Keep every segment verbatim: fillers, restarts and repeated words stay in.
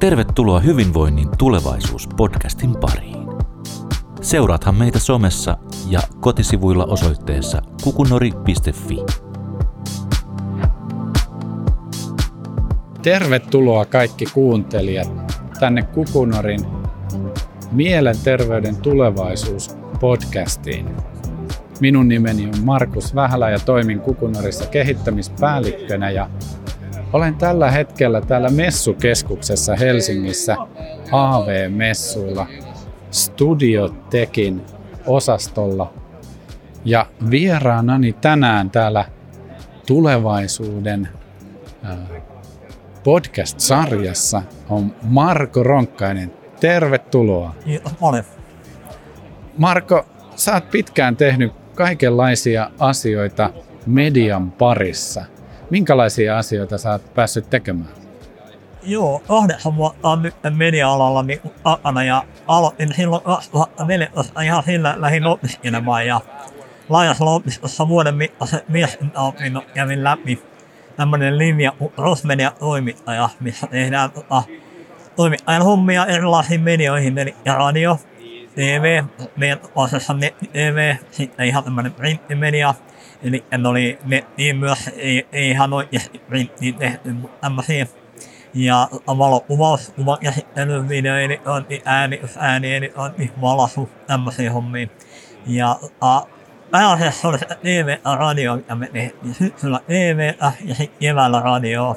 Tervetuloa Hyvinvoinnin tulevaisuus-podcastin pariin. Seuraathan meitä somessa ja kotisivuilla osoitteessa kukunori piste fi. Tervetuloa kaikki kuuntelijat tänne Kukunorin Mielenterveyden tulevaisuus-podcastiin. Minun nimeni on Markus Vähälä ja toimin Kukunorissa kehittämispäällikkönä ja olen tällä hetkellä täällä Messukeskuksessa Helsingissä A V-messuilla Studiotekin osastolla. Ja vieraanani tänään täällä tulevaisuuden podcast-sarjassa on Marko Ronkkainen. Tervetuloa. Ole. Marko, sä oot pitkään tehnyt kaikenlaisia asioita median parissa. Minkälaisia asioita sä oot päässyt tekemään? Joo, kahdeksan vuotta on nyt media-alalla takana ja aloitin silloin kaksituhattaneljätoista ihan sillä lähin opiskelemaan ja laajassa opistossa vuoden mittaisen viestintäopinnot kävin läpi tämmöinen linja kuin cross-media-toimittaja, missä tehdään tota, toimittajan hommia erilaisiin medioihin, eli radio, T V, meidän tapaisessa netti-T V, sitten ihan tämmöinen printtimedia. Eli ne oli nettiin myös, ei, ei ihan oikeasti printtiin tehty, mutta tämmöisiä. Ja valokuvaus, kuvakäsittely, videoeditointi, äänitys, äänieditointi, valaisu, tämmöisiä hommia. Ja a, pääasiassa oli sitä T V-radioa, mitä me tehtiin syksyllä T V:tä ja sitten keväällä radioa.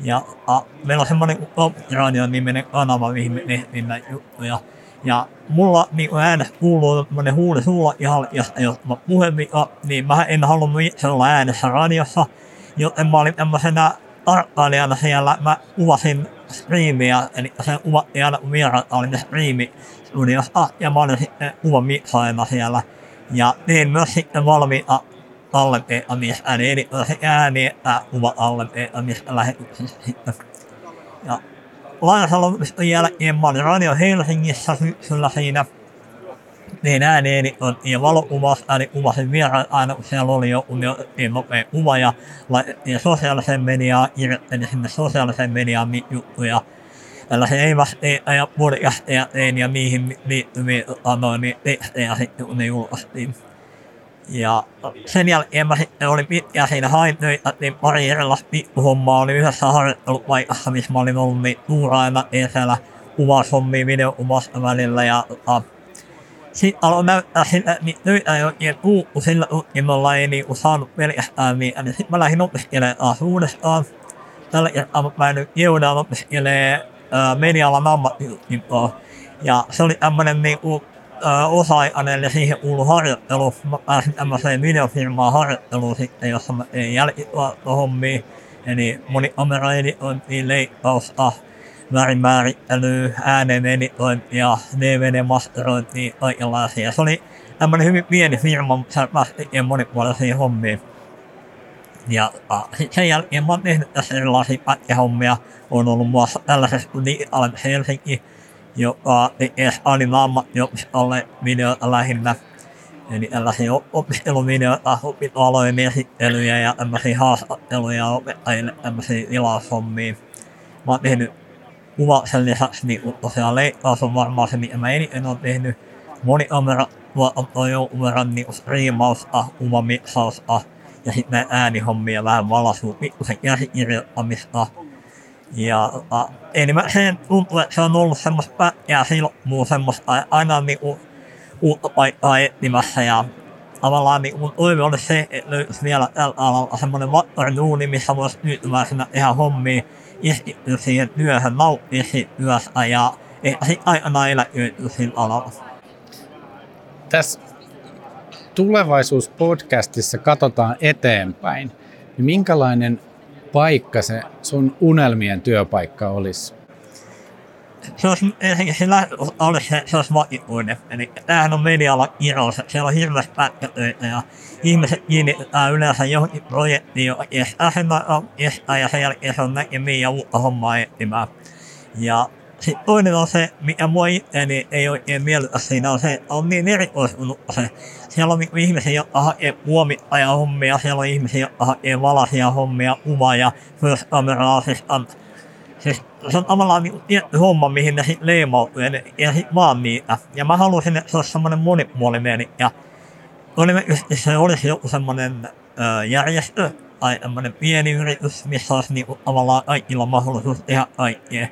Ja a, meillä on semmoinen Top-radio-niminen kanava, mihin me tehtiin näitä juttuja. Ja mulla niin äänes kuuluu tämmönen huuli suulla ihan, jos ei ole puhemika, niin mä en halunnut itse olla äänessä radiossa, joten mä olin tämmöisenä tarkkailijana siellä, mä kuvasin striimiä, eli se kuvattiin aina kun vieraita oli ne striimistudiossa, ja mä olin sitten kuvamiksaajana siellä, ja tein myös sitten valmiita tallenteita niistä, eli sekä ääni että kuvatallenteita niistä lähetyksistä sitten. Ja Laajasalomisten jälkeen mä olin Radio Helsingissä syksyllä siinä. Tein äänieditointia ja valokuvausta, ääni kuvasin vieraan aina kun siellä oli joku, niin otettiin nopea kuva ja laitettiin sosiaaliseen mediaan, kirjoittelin sinne sosiaaliseen mediaan juttuja. Tällaisia eivästeitä ja podcasteja tein ja niihin liittyviä noin tekstejä sitten kun ne julkaistiin. Ja sen jälkeen mä sitten olin pitkään siinä hain töitä, niin pari erilaista pikkuhommaa oli yhdessä harjoittelupaikassa, missä mä olin ollut niin tuuraina siellä kuvaushommia videokuvausta välillä. Ja tota, sitten aloin näyttää sitä, että niitä töitä ei oikein tullut, kun sillä tutkinnolla ei niinku saanut pelkästään niitä. Niin sitten mä lähdin opiskelemaan taas uudestaan. Tällä kertaa mä päädyin Jeudaan opiskelemaan media-alan ammattitutkintoa. Ja se oli tämmönen niinku osa-aikainen ja siihen kuului harjoittelu. Mä pääsin tämmöiseen videofirmaan harjoitteluun sitten, jossa mä tein jälkituottohommia. Eli monikameraeditointia, leikkausta, värimäärittelyä, äänen editointia, D V D-masterointia, kaikenlaisia. Se oli tämmöinen hyvin pieni firma, mutta se pääsi tekemään monipuolisia hommia. Ja sitten sen jälkeen mä oon tehnyt tässä erilaisia pätkähommia. Oon ollut muassa tällaisessa kuin Digital M C Helsinki, joka tekee Stadilla ammattiopistolle videoita lähinnä. Eli tällaisia opiskeluvideoita, opintoalojen esittelyjä ja tämmöisiä haastatteluja opettajille, tämmöisiä tilaushommia. Mä oon tehnyt kuvauksen lisäksi, niin tosiaan leikkaus on varmaan se, mitä mä eniten oon tehnyt. Monikamera-tuotantoa jonkun verran, niin striimausta, kuvamiksausta ja sitten äänihommia, vähän valaisua, pikkusen käsikirjoittamista. Ja tota, enimmäkseen tuntuu, että se on ollut semmoista pätkää silkkuu, semmoista aina niinku uutta paikkaa etsimässä ja tavallaan niinku mun toive oli se, että löytyisi vielä tällä alalla semmoinen vattariduuni, missä voisi tyytyväisenä tehdä hommia, keskittyä siihen työhön, nauttia siitä työstä ja ehkä sitten aikanaan eläköityä sillä alalla. Tässä tulevaisuuspodcastissa katsotaan eteenpäin. Minkälainen paikka se sun unelmien työpaikka olisi? Se olisi vakituinen. Eli tämähän on media-alan kirous. Siellä on hirveästi pätkätöitä ja ihmiset kiinnitetään yleensä johonkin projektiin, joka kestää sen aikaan kestää ja sen jälkeen se on näkemiä ja uutta hommaa etsimään. Ja sitten toinen on se, mikä mua itseäni ei oikein miellytä siinä, on se, että on niin erikoistunut se. Siellä on ihmisiä, jotka hakee kuomittajahommia, siellä on ihmisiä, jotka hakee valaisia hommia, kuvaa ja first camera assistant Siis se on tavallaan tietty homma, mihin ne sit leimautuu ja, ja sit vaan niitä. Ja mä halusin, että se olisi semmoinen monipuolinen. Ja todennäköisesti se olisi joku semmoinen ö, järjestö tai semmoinen pieni yritys, missä olisi niinku tavallaan kaikilla mahdollisuus tehdä kaikkea.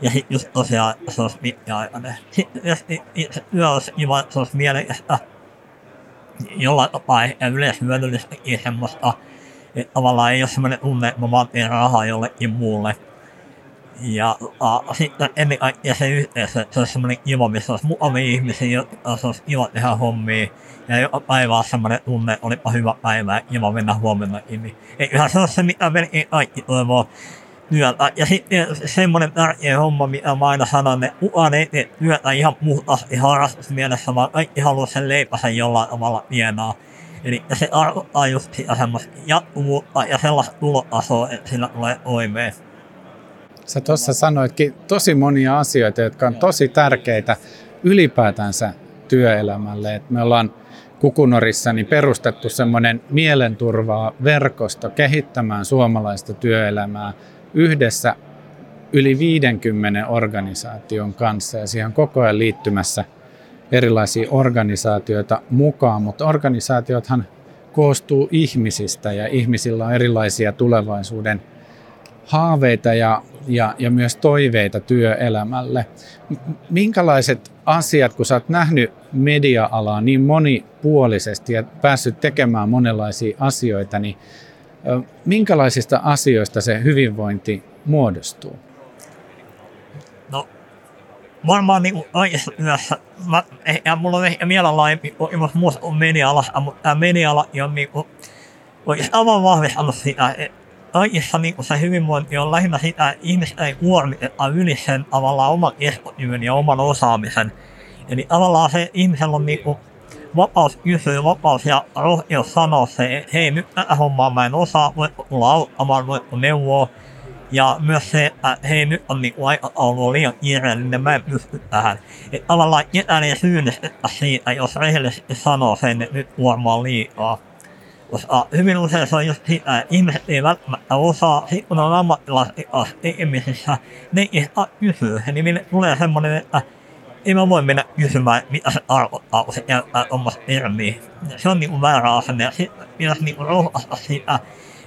Ja sit just tosiaan, että se olisi pitkäaikainen. Sitten tietysti itse työ olisi kiva, että se olisi mielekästä jollain tapaa ehkä yleishyödyllistäkin semmoista. Että tavallaan ei ole semmoinen tunne, että mä vaan teen rahaa jollekin muulle. Ja a, sitten ennen kaikkea se yhteisö, se olisi semmoinen kiva, missä olisi mukavia ihmisiä, jossa olisi kiva tehdä hommia. Ja joka päivä on semmoinen tunne, että olipa hyvä päivä ja kiva mennä huomennakin. Eiköhän se ole se, mitä melkein kaikki toivoo työtä. Ja sitten semmoinen tärkeä homma, mitä mä aina sanon, että kukaan ei tee työtä ihan puhtaasti harrastusmielessä, vaan kaikki haluaa sen leipänsä jollain tavalla pienaa. Eli se tarkoittaa just sitä semmoista jatkuvuutta ja sellaista tulotasoa, että sillä tulee toimeen. Sä tuossa sanoitkin tosi monia asioita, jotka on tosi tärkeitä ylipäätänsä työelämälle. Et me ollaan Kukunorissani perustettu semmoinen mielenturvaa verkosto kehittämään suomalaista työelämää yhdessä yli viisikymmentä organisaation kanssa. Ja siihen on koko ajan liittymässä erilaisia organisaatioita mukaan, mutta organisaatiothan koostuu ihmisistä ja ihmisillä on erilaisia tulevaisuuden haaveita ja, ja, ja myös toiveita työelämälle. Minkälaiset asiat, kun sä oot nähnyt media-alaa niin monipuolisesti ja päässyt tekemään monenlaisia asioita, niin minkälaisista asioista se hyvinvointi muodostuu? No, varmaan niin aiheessa yhdessä. Mä, eihän mulla on ehkä vielä laajempi kokemus muussa kuin media-alassa, mutta tämä media-ala on niin kuin oikeastaan vaan vahvistanut sitä. Kaikissa niin se hyvinvointi on lähinnä sitä, että ihmiset ei kuormiteta yli sen tavallaan oman kestokyvyn ja oman osaamisen. Eli tavallaan se, että ihmisellä on niin kuin vapaus kysyä, vapaus ja rohkeus sanoa se, että hei, nyt tätä hommaa mä en osaa, voitko tulla auttamaan, voitko neuvoa. Ja myös se, että hei, nyt on niin kuin aikataulu liian kiireellinen, mä en pysty tähän. Että tavallaan ketään ei syynnistetä siitä, jos rehellisesti sanoo sen, että nyt kuormaa liikaa. Koska hyvin usein se on just sitä, että ihmiset ei välttämättä osaa, sitten kun on ammattilaisten kanssa tekemisissä, ne ei saa kysyä. Eli minne tulee semmoinen, että ei mä voi mennä kysymään, mitä se tarkoittaa, kun se käyttää tuommoista termiä. Se on niinku väärä asenne, ja sitten pitäisi niinku rohkaista sitä,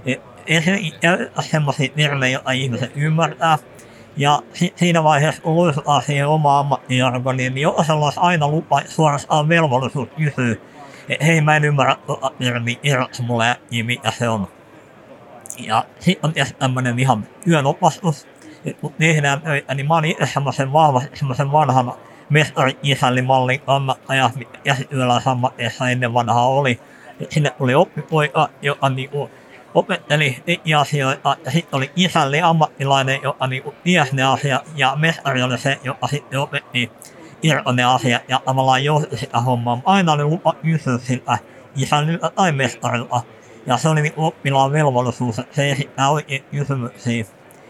että ensinnäkin käyttää semmoisia termejä, joita ihmiset ymmärtää. Ja sit siinä vaiheessa, kun luisutaan siihen omaan ammattijargoniin, niin jokaisella olisi aina lupa ja suorastaan velvollisuus kysyä. Hei, mä en ymmärrä tuota termiä, irroksi mulle äkkiä, mikä se on. Ja sit on tietysti tämmönen ihan työnopastus, että kun tehdään töitä, niin mä oon itse semmosen vahvasti semmosen vanhan mestari-kisällimallin kannattaja, mikä käsityöläis ammatteessa ennen vanhaa oli. Et sinne tuli oppipoika, joka niinku opetteli asioita, ja sit oli kisälli ammattilainen, joka niinku tiesi ne asiat, ja mestari oli se, joka sitten opetti irron ne asiat ja tavallaan johti sitä hommaa. Aina oli lupa kysyä sillä isännyltä tai mestarilla. Ja se oli niin oppilaan velvollisuus, että se esittää oikein kysymyksiä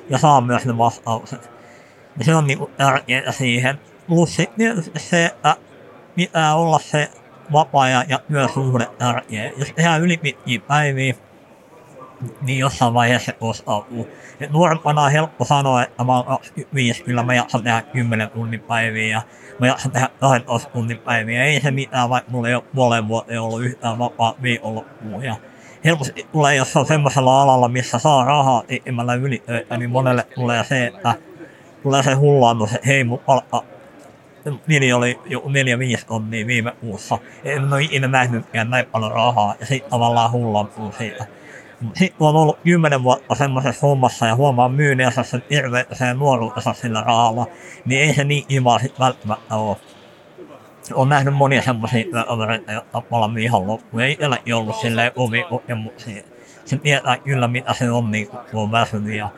ja saa myös ne vastaukset. Ja se on niin tärkeää siihen. Plus tietysti se, että pitää olla se vapaa-ajan ja työsuhde tärkeä. Jos tehdään ylipitkiä päiviä, niin jossain vaiheessa se kostautuu. Et nuorempana on helppo sanoa, että mä oon kaksikymmentäviisi, kyllä mä jaksan tehdä kymmenen tunnin päiviä ja mä jaksan tehdä kaksitoista tunnin päiviä. Ei se mitään, vaikka mulla ei ole puolen vuoteen ollut yhtään vapaa viikonloppua. Ja helposti tulee, jos on semmoisella alalla, missä saa rahaa tekemällä ylitöitä, niin monelle tulee se, että tulee se hullaannus, että hei mun palkka mini oli jo neljä viisi tonnia viime kuussa. En ole ikinä nähnytkään näin paljon rahaa ja sitten tavallaan hullaantuu siitä. Sitten kun on ollut kymmenen vuotta semmoisessa hommassa ja huomaa myyneensä sen terveytensä ja nuoruutensa sillä rahalla, niin ei se niin kivaa sitten välttämättä ole. Olen nähnyt monia semmoisia työkavereita, jotka ovat ihan loppuun. Ei itselläkin ollut silleen kovia kokemuksia. Se tietää kyllä, mitä se on, niin kun on väsynyt. Ja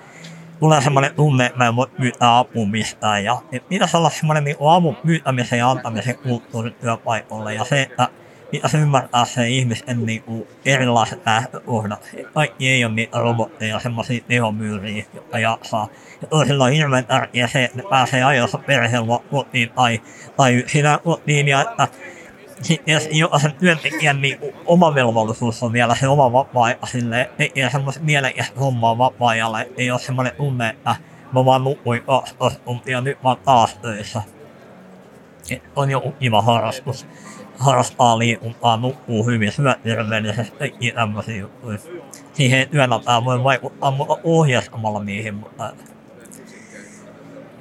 tulee semmoinen tunne, että mä en voi pyytää apua mistään. Ja pitäisi olla semmoinen niin avun pyytämisen ja antamisen kulttuuri työpaikoille. Ja se, että pitäisi ymmärtää se ihmisen niinku erilaiset lähtökohdat. Kaikki ei ole niitä robotteja, semmoisia tehomyyriä, jotka jaksaa. Ja toisilla on hirveän tärkeää se, että ne pääsee ajoissa perheellä kotiin tai, tai sinä kotiin. Ja että jokaisen työntekijän niinku oma velvollisuus on vielä se oma vapaa-aika silleen, tekee semmoista mielekästä hommaa vapaa-ajalla. Ei ole semmoinen tunne, että Mä vaan nukuin kaksitoista tuntia, nyt mä oon taas töissä. On jo kiva harrastus. Harrastaa liikuntaa, nukkuu hyvin, syö terveellisesti, kaikki tämmöisiä juttuja. Siihen ei työnantaja voi vaikuttaa muuta ohjastamalla niihin, mutta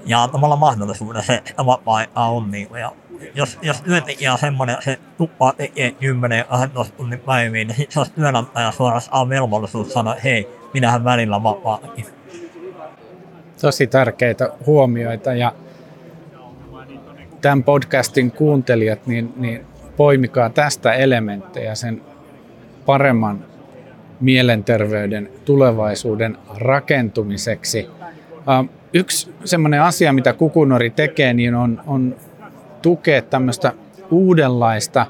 ja antamalla mahdollisuuden se, että vapaa-aikaa on niillä. Ja jos, jos työntekijä on semmoinen, että se tuppaa tekee kymmenen kaksitoista tunnin päiviin, niin sitten jos työnantaja suorastaan velvollisuus sanoa, että hei, minähän välillä vapaakin. Tosi tärkeitä huomioita, ja tämän podcastin kuuntelijat, niin, niin poimikaa tästä elementtejä sen paremman mielenterveyden tulevaisuuden rakentumiseksi. Yksi semmoinen asia, mitä Kukunori tekee, niin on, on tukea tämmöistä uudenlaista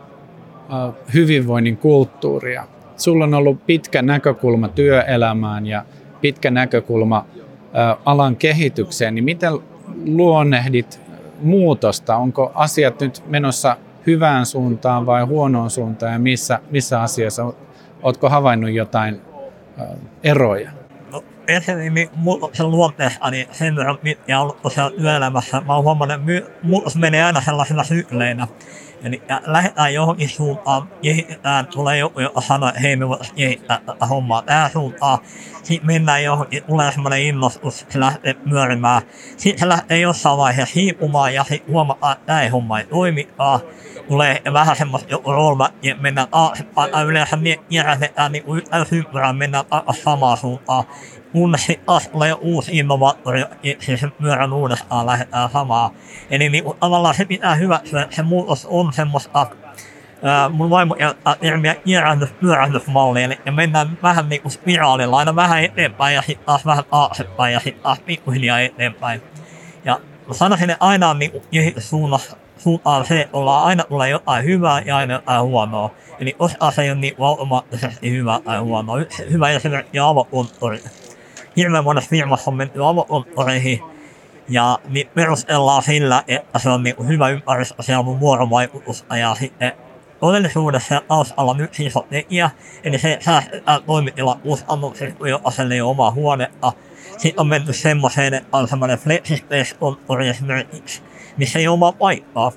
hyvinvoinnin kulttuuria. Sulla on ollut pitkä näkökulma työelämään ja pitkä näkökulma alan kehitykseen, niin miten luonnehdit muutosta? Onko asiat nyt menossa hyvään suuntaan vai huonoon suuntaan, ja missä, missä asiassa? Oletko havainnut jotain eroja? No, ensinnäkin muutoksen luonteesta, niin sen verran mitkä on ollut tosiaan työelämässä. Mä oon huomannut, että muutos menee aina sellaisilla sykleinä. Eli lähdetään johonkin suuntaan, kehitetään, tulee joku, joka sanoo, että hei, me voitaisiin kehittää tätä hommaa tähän suuntaan. Sitten mennään johonkin, tulee semmoinen innostus, se lähtee pyörimään. Sitten se lähtee jossain vaiheessa hiipumaan ja sitten huomataan, että tämä homma ei toimikaan. Tulee vähän semmoista joku rollbackia, että mennään taaksepäin tai yleensä kierrätetään niin kuin täysympyrään, mennään takaisin samaan suuntaan. Kunnes sitten taas tulee uusi innovaattori, ja sen pyörän uudestaan lähdetään samaan. Eli niin kuin, tavallaan se pitää hyväksyä, se muutos on semmoista, ää, mun vaimo käyttää termiä kierrähdyspyörähdysmalli, eli mennään vähän niin kuin spiraalilla, aina vähän eteenpäin ja sitten taas vähän taaksepäin ja sitten taas pikkuhiljaa eteenpäin. Ja sanoisin, että aina on niin kuin kehityssuunnassa. Suuntaan se, että aina tulee jotain hyvää ja aina jotain huonoa. Eli osaa se ei ole niin automaattisesti hyvää tai huonoa. Yksi hyvä esimerkki on avokonttori. Hirveän monessa firmassa on mennyt avokonttoreihin ja niitä perustellaan sillä, että se on niin kuin hyvä ympäristö, siellä on vuorovaikutusta ja sitten todellisuudessa taustalla on yksi iso tekijä. Eli se säästetään toimitilan kustannuksille, kun jokaiselle ei ole omaa huonetta. Sitten on mennyt semmoiseen, että on semmoinen flexispace-konttori esimerkiksi, missä ei ole omaa paikkaa,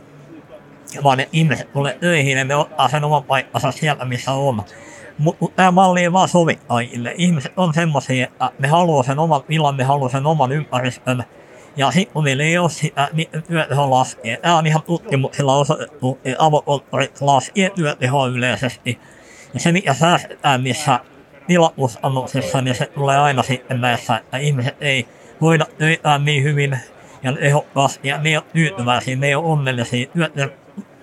vaan ne ihmiset tulee töihin ja ne ottaa sen oman paikkansa siellä, missä on. Mutta tämä malli ei vaan sovi kaikille. Ihmiset on semmoisia, että ne haluaa sen oman tilan, ne haluaa sen oman ympäristön. Ja sitten kun niillä ei ole sitä, niin työteho laskee. Tämä on ihan tutkimuksilla osoitettu, että avokonttorit laskee työtehoa yleisesti. Ja se, mikä säästetään niissä tilakustannuksissa, niin se tulee aina sitten näissä, että ihmiset ei voida töitään niin hyvin ja tehokkaasti, ja ne ei ole tyytyväisiä, ne ei ole onnellisia.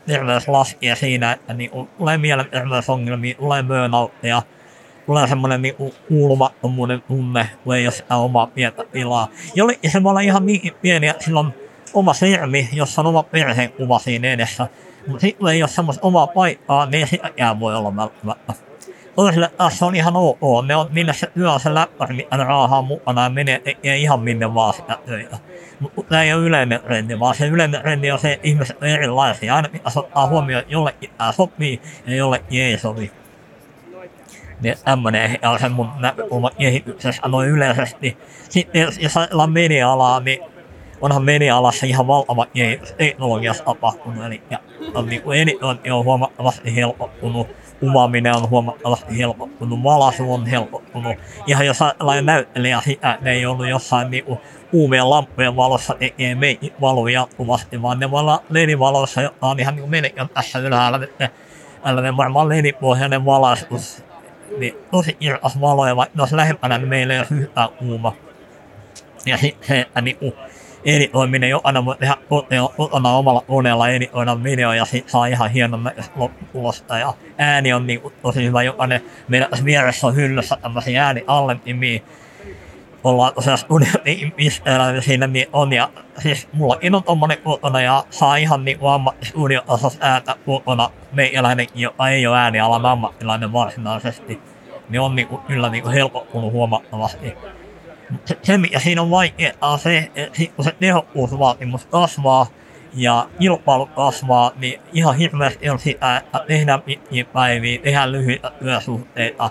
Työterveys laskee siinä, että niinku tulee mielenterveysongelmia, tulee burnoutteja, tulee semmoinen niinku kuulumattomuuden tunne, kun ei ole sitä omaa pientä tilaa. Jollekin se voi olla ihan niin pieni, että sillä on oma sermi, jossa on oma perheen kuva siinä edessä, mutta sitten kun ei ole semmoista omaa paikkaa, niin ei sitäkään voi olla välttämättä. Toisille taas se on ihan ok, ne on, niille se työ on se läppäri, mitä ne raahaa mukana ja menee tekee ihan minne vaan sitä töitä. Mutta tämä ei ole yleinen trendi, vaan se yleinen trendi on se, että ihmiset on erilaisia. Aina pitäisi ottaa huomioon, että jollekin tämä sopii ja jollekin ei sovi. Niin tämmöinen on se mun näkökulma kehityksessä noin yleisesti. Sitten jos ajatellaan media-alaa, niin onhan media-alassa ihan valtava kehitys teknologiassa tapahtunut. Eli on niin kuin editointi on huomattavasti helpottunut. Kuvaaminen on huomattavasti helpottunut, valaisu on helpottunut. Ihan jos ajatellaan näyttelijä sitä, että ne ei ollut jossain niinku uumien lampujen valossa tekee meikin valuu jatkuvasti, vaan ne voi olla L E D-valoissa, jotka on ihan niin kuin melkein tässä ylhäällä, että tällainen varmaan L E D-pohjainen valaistus, niin tosi kirkas valo, ja vaikka olisi lähempänä, niin meillä ei ole yhtään kuuma. Ja sitten se, että niinku editoiminen, jokainen voi tehdä kotona omalla koneella editoida video ja sit saa ihan hienon näköistä lopputulosta. Ja ääni on niin tosi hyvä, jokainen meidän vieressä on hyllyssä tämmöisiä ääniallentimia. Ollaan tosiaan studioteekin pisteellä siinä niin on, ja siis mullakin on tommonen kotona ja saa ihan niin kuin ammattistudiotasossa ääntä kotona. Meikäläinenkin, joka ei ole äänialan ammattilainen varsinaisesti, niin on niin kuin, kyllä niin kuin helpottunut huomattavasti. Se, se mikä siinä on vaikeaa on se, että kun se tehokkuusvaatimus kasvaa ja kilpailu kasvaa, niin ihan hirveästi on sitä, että tehdään pitkiä päiviä, tehdään lyhyitä työsuhteita.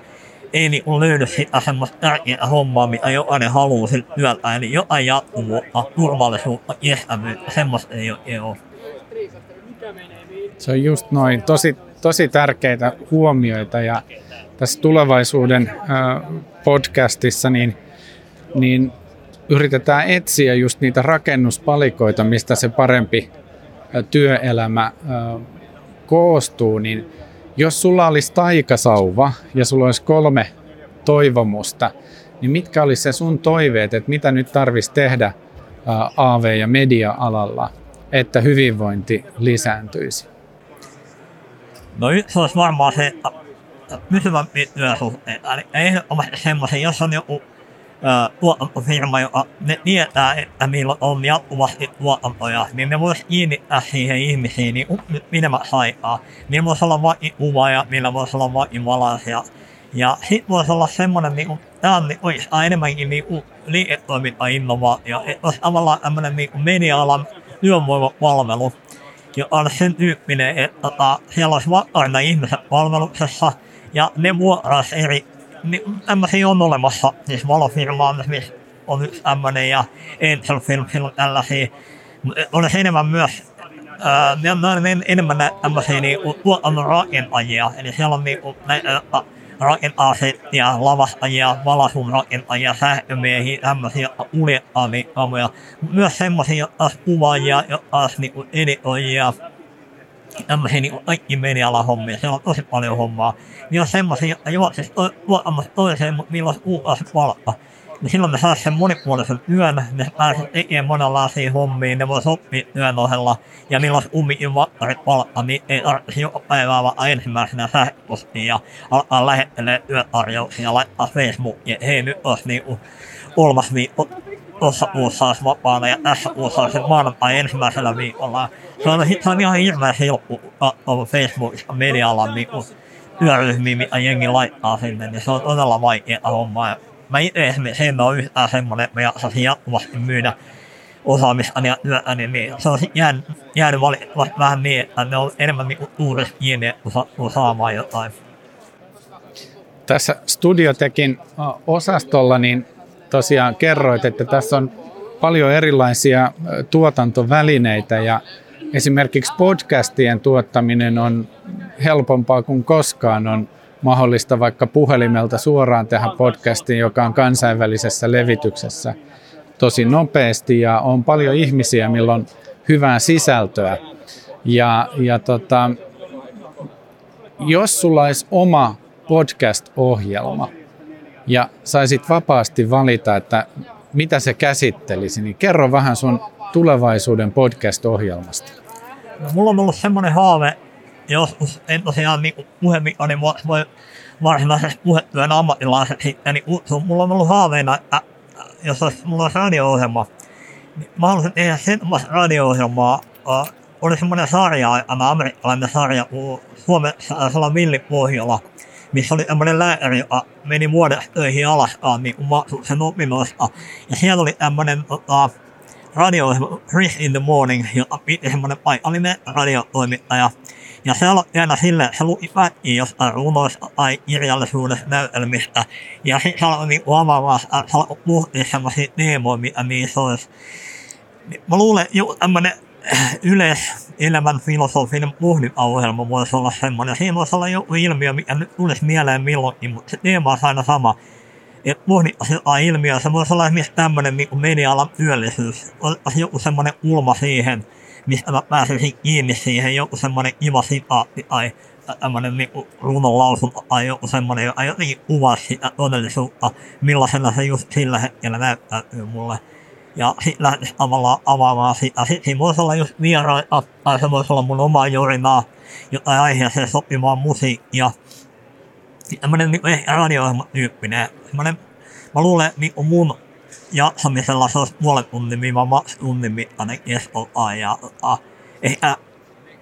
ei niinku löydy sitä semmoista tärkeää hommaa, mitä jokainen haluaa siltä työltä. Eli jotain jatkuvuutta, turvallisuutta, kestävyyttä, semmoista ei ole, ei ole. Se on just noin. Tosi, tosi tärkeitä huomioita ja tässä tulevaisuuden podcastissa niin, niin yritetään etsiä just niitä rakennuspalikoita, mistä se parempi työelämä koostuu. Niin jos sulla olisi taikasauva ja sulla olisi kolme toivomusta, niin mitkä olisi se sun toiveet, että mitä nyt tarvitsisi tehdä A V- ja media-alalla, että hyvinvointi lisääntyisi? No yksi olisi varmaan se, että pysyvämpiä työsuhteita. Eli ehdottomasti semmoisen, jos on joku ä, tuotantofirma, joka ne tietää, että niillä on jatkuvasti tuotantoja, niin ne voisi kiinnittää siihen ihmisiin niin pidemmäksi aikaa. Niillä voisi olla vakikuvaaja, niillä voisi olla vakivalaisia. Ja sitten voisi olla semmoinen, niin tämä on oikeastaan enemmänkin niin liiketoimintainnovaatio. Että olisi tavallaan tämmöinen niin media-alan työvoimapalvelu, joka on sen tyyppinen, että siellä olisi vakaina ihmiset palveluksessa ja ne vuoraisi eri, niin tämmöisiä on olemassa, siis valofirmaa missä on yksi tämmöinen ja Angel Filmsin on tällaisia, olisi enemmän myös, ää, ne on enemmän näitä tämmöisiä niin tuotannon rakentajia, eli siellä on niin kuin näitä rakentaa-settiä, lavastajia, valaisun rakentajia, sähkömiehiä, tämmöisiä, jotka kuljettaa niitä kamoja. Myös semmoisia, jotka taas kuvaajia, jotka taas niinku editoijia, tämmöisiä niinku kaikki medialan hommia, siellä on tosi paljon hommaa. Niin on semmoisia, jotka juoksisi tuottamassa toiseen, mutta niillä olisi uusi palkka. Ja silloin me saisi sen monipuolisen työn, ne pääsisi tekemään monenlaisia hommia, ne voisi oppia työn ohella, ja niillä olisi kumminkin vakkarit palkka, niin ei tarvitsisi joka päivää vaan ensimmäisenä sähköpostiin ja alkaa lähettelee työtarjouksia ja laittaa Facebookiin, hei nyt olisi niinku kolmas viikko, tuossa kuussa olisi vapaana ja tässä kuussa olisi maanantai ensimmäisellä viikolla. Se on, se on ihan hirveä silppu katsoa Facebookissa medialan niinku työryhmiä, mitä jengi laittaa sinne, niin se on todella vaikeaa hommaa. Mä itse esimerkiksi en ole yhtään semmoinen, että mä jaksaisin jatkuvasti myydä osaamistani ja työtäni, niin se on jäänyt, jäänyt valitettavasti vähän niin, että ne on enemmän niin uudessa kiinni, kun sattuu saamaan jotain. Tässä Studiotekin osastolla niin tosiaan kerroit, että tässä on paljon erilaisia tuotantovälineitä ja esimerkiksi podcastien tuottaminen on helpompaa kuin koskaan on mahdollista vaikka puhelimelta suoraan tähän podcastiin, joka on kansainvälisessä levityksessä tosi nopeasti ja on paljon ihmisiä, millä on hyvää sisältöä. Ja, ja tota, jos sulla olisi oma podcast-ohjelma ja saisit vapaasti valita, että mitä se käsittelisi, niin kerro vähän sun tulevaisuuden podcast-ohjelmasta. No, mulla on ollut semmoinen haave. Joskus en tosiaan niin puhemikoni niin voi varsinaisesti puhetyön ammattilaiseksi, niin mulla on ollut haaveena, että jos olisi, mulla olisi radio-ohjelma, niin mä haluaisin tehdä sen radio-ohjelmaa. Äh, oli semmoinen sarja aikana, amerikkalainen sarja, kun Suomessa taisi olla Villi Pohjola, missä oli tämmöinen lääkäri, joka meni vuodesta töihin Alaskaan niin maksuksen opinnoista. Ja siellä oli tämmöinen tota, radio-ohjelma Chris in the Morning, jota piti semmoinen paikallinen radiotoimittaja. Ja se aloitti aina silleen, että se luki pätkiä jostain runoista tai kirjallisuudesta näytelmistä. Ja sitten se alkoi niinku avaamaan, se alkoi puhtia semmoisia teemoja, mitä niissä olisi. Mä luulen, että joku tämmönen yleiselämän filosofinen pohdintaohjelma voisi olla semmoinen. Siinä voisi olla joku ilmiö, mikä nyt tulisi mieleen milloinkin, mutta se teema on aina sama. Että pohdittaisiin jotain ilmiöä. Se voisi olla esimerkiksi tämmöinen niin media-alan työllisyys. Olisi joku semmoinen kulma siihen, mistä mä pääsisin kiinni siihen, joku semmoinen kiva sitaatti tai tämmöinen niinku runonlausunta tai joku semmoinen, joka jotenkin kuvaa sitä todellisuutta, millaisena se just sillä hetkellä näyttäytyy mulle. Ja sit lähtisi tavallaan avaamaan sitä. Sitten siinä voisi olla just vieraita, tai se voisi olla mun omaa jorinaa, jotain aiheeseen sopimaan musiikkia. Tämmöinen niinku ehkä radio-ohjelmatyyppinen. Semmoinen, mä luulen, että niinku mun jaksamisella se olisi puolen tunnin viiva maks tunnin mittainen kestoltaan ja tota, ehkä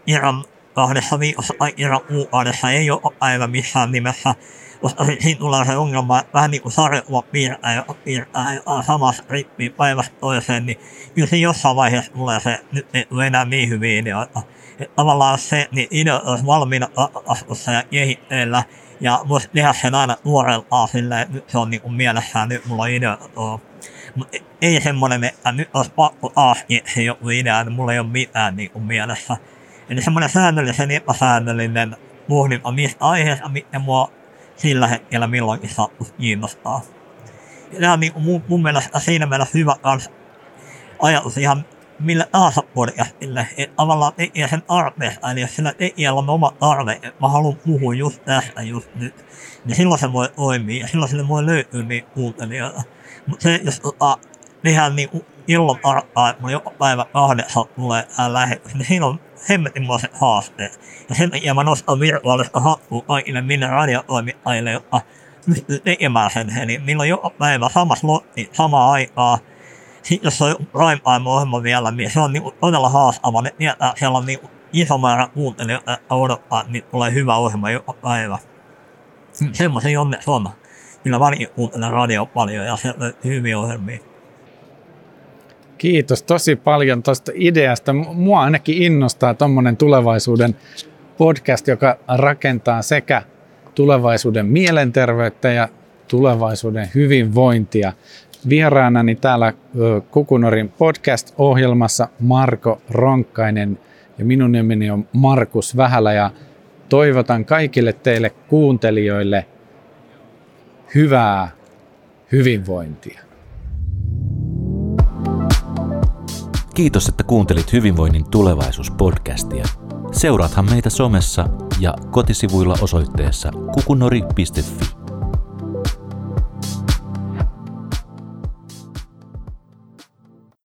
kerran kahdessa viikossa tai kerran kuukaudessa ei ole päivä missään nimessä, koska siinä tulee se ongelma, että vähän niin kuin sarjakuva piirtää, joka piirtää jotain samaa rippiä päivästä toiseen, niin kyllä siinä jossain vaiheessa tulee se, että nyt ei tule enää niin hyviä ideoita. Että tavallaan se, niin ideoita olisi valmiina taskussa ja kehitteillä. ja voisi tehdä sen aina nuoreltaan silleen, nyt se on niinku mielessään, nyt mulla on idea tuo. Mutta ei semmoinen, että nyt olisi pakko taas keksiä joku idea, niin mulla ei ole mitään niinku mielessä. Eli semmoinen säännöllisen epäsäännöllinen pohdinta niistä aiheista, mitkä mua sillä hetkellä milloinkin sattuisi kiinnostaa. Ja tämä on niinku mun, mun mielestä siinä mielessä hyvä kans ajatus ihan millä tahansa podcastille, että tavallaan tekijä sen tarpeesta, eli jos sillä tekijällä on oma tarve, että mä haluan puhua just tästä just nyt, niin silloin se voi toimia ja silloin sille voi löytyä niitä kuuntelijoita. Mutta se, jos tota, tehdään niinku illon tarkkaan, että mulla joka päivä kahdeksan tulee tää lähetys, niin siinä on hemmetinmoiset haasteet. Ja sen takia mä nostan virtuaalista hattua kaikille minne radiotoimittajille, jotka pystyy tekemään sen. Eli niillä on joka päivä sama slotti, samaa aikaa. Sitten jos on prime time-ohjelma vielä, niin se on niinku todella haastava. Ne tietää, että siellä on niinku iso määrä kuuntelijoita, jotka odottaa, että niitä tulee hyvä ohjelma joka päivä. Semmoisia onneksi on. Kyllä varsinkin kuuntelen radio paljon ja se löytyy hyviä ohjelmia. Kiitos tosi paljon tuosta ideasta. Mua ainakin innostaa tuommoinen tulevaisuuden podcast, joka rakentaa sekä tulevaisuuden mielenterveyttä ja tulevaisuuden hyvinvointia. Vieraanani täällä Kukunorin podcast-ohjelmassa Marko Ronkkainen ja minun nimeni on Markus Vähälä ja toivotan kaikille teille kuuntelijoille hyvää hyvinvointia. Kiitos, että kuuntelit Hyvinvoinnin tulevaisuuspodcastia. Seuraathan meitä somessa ja kotisivuilla osoitteessa kukunori piste fi.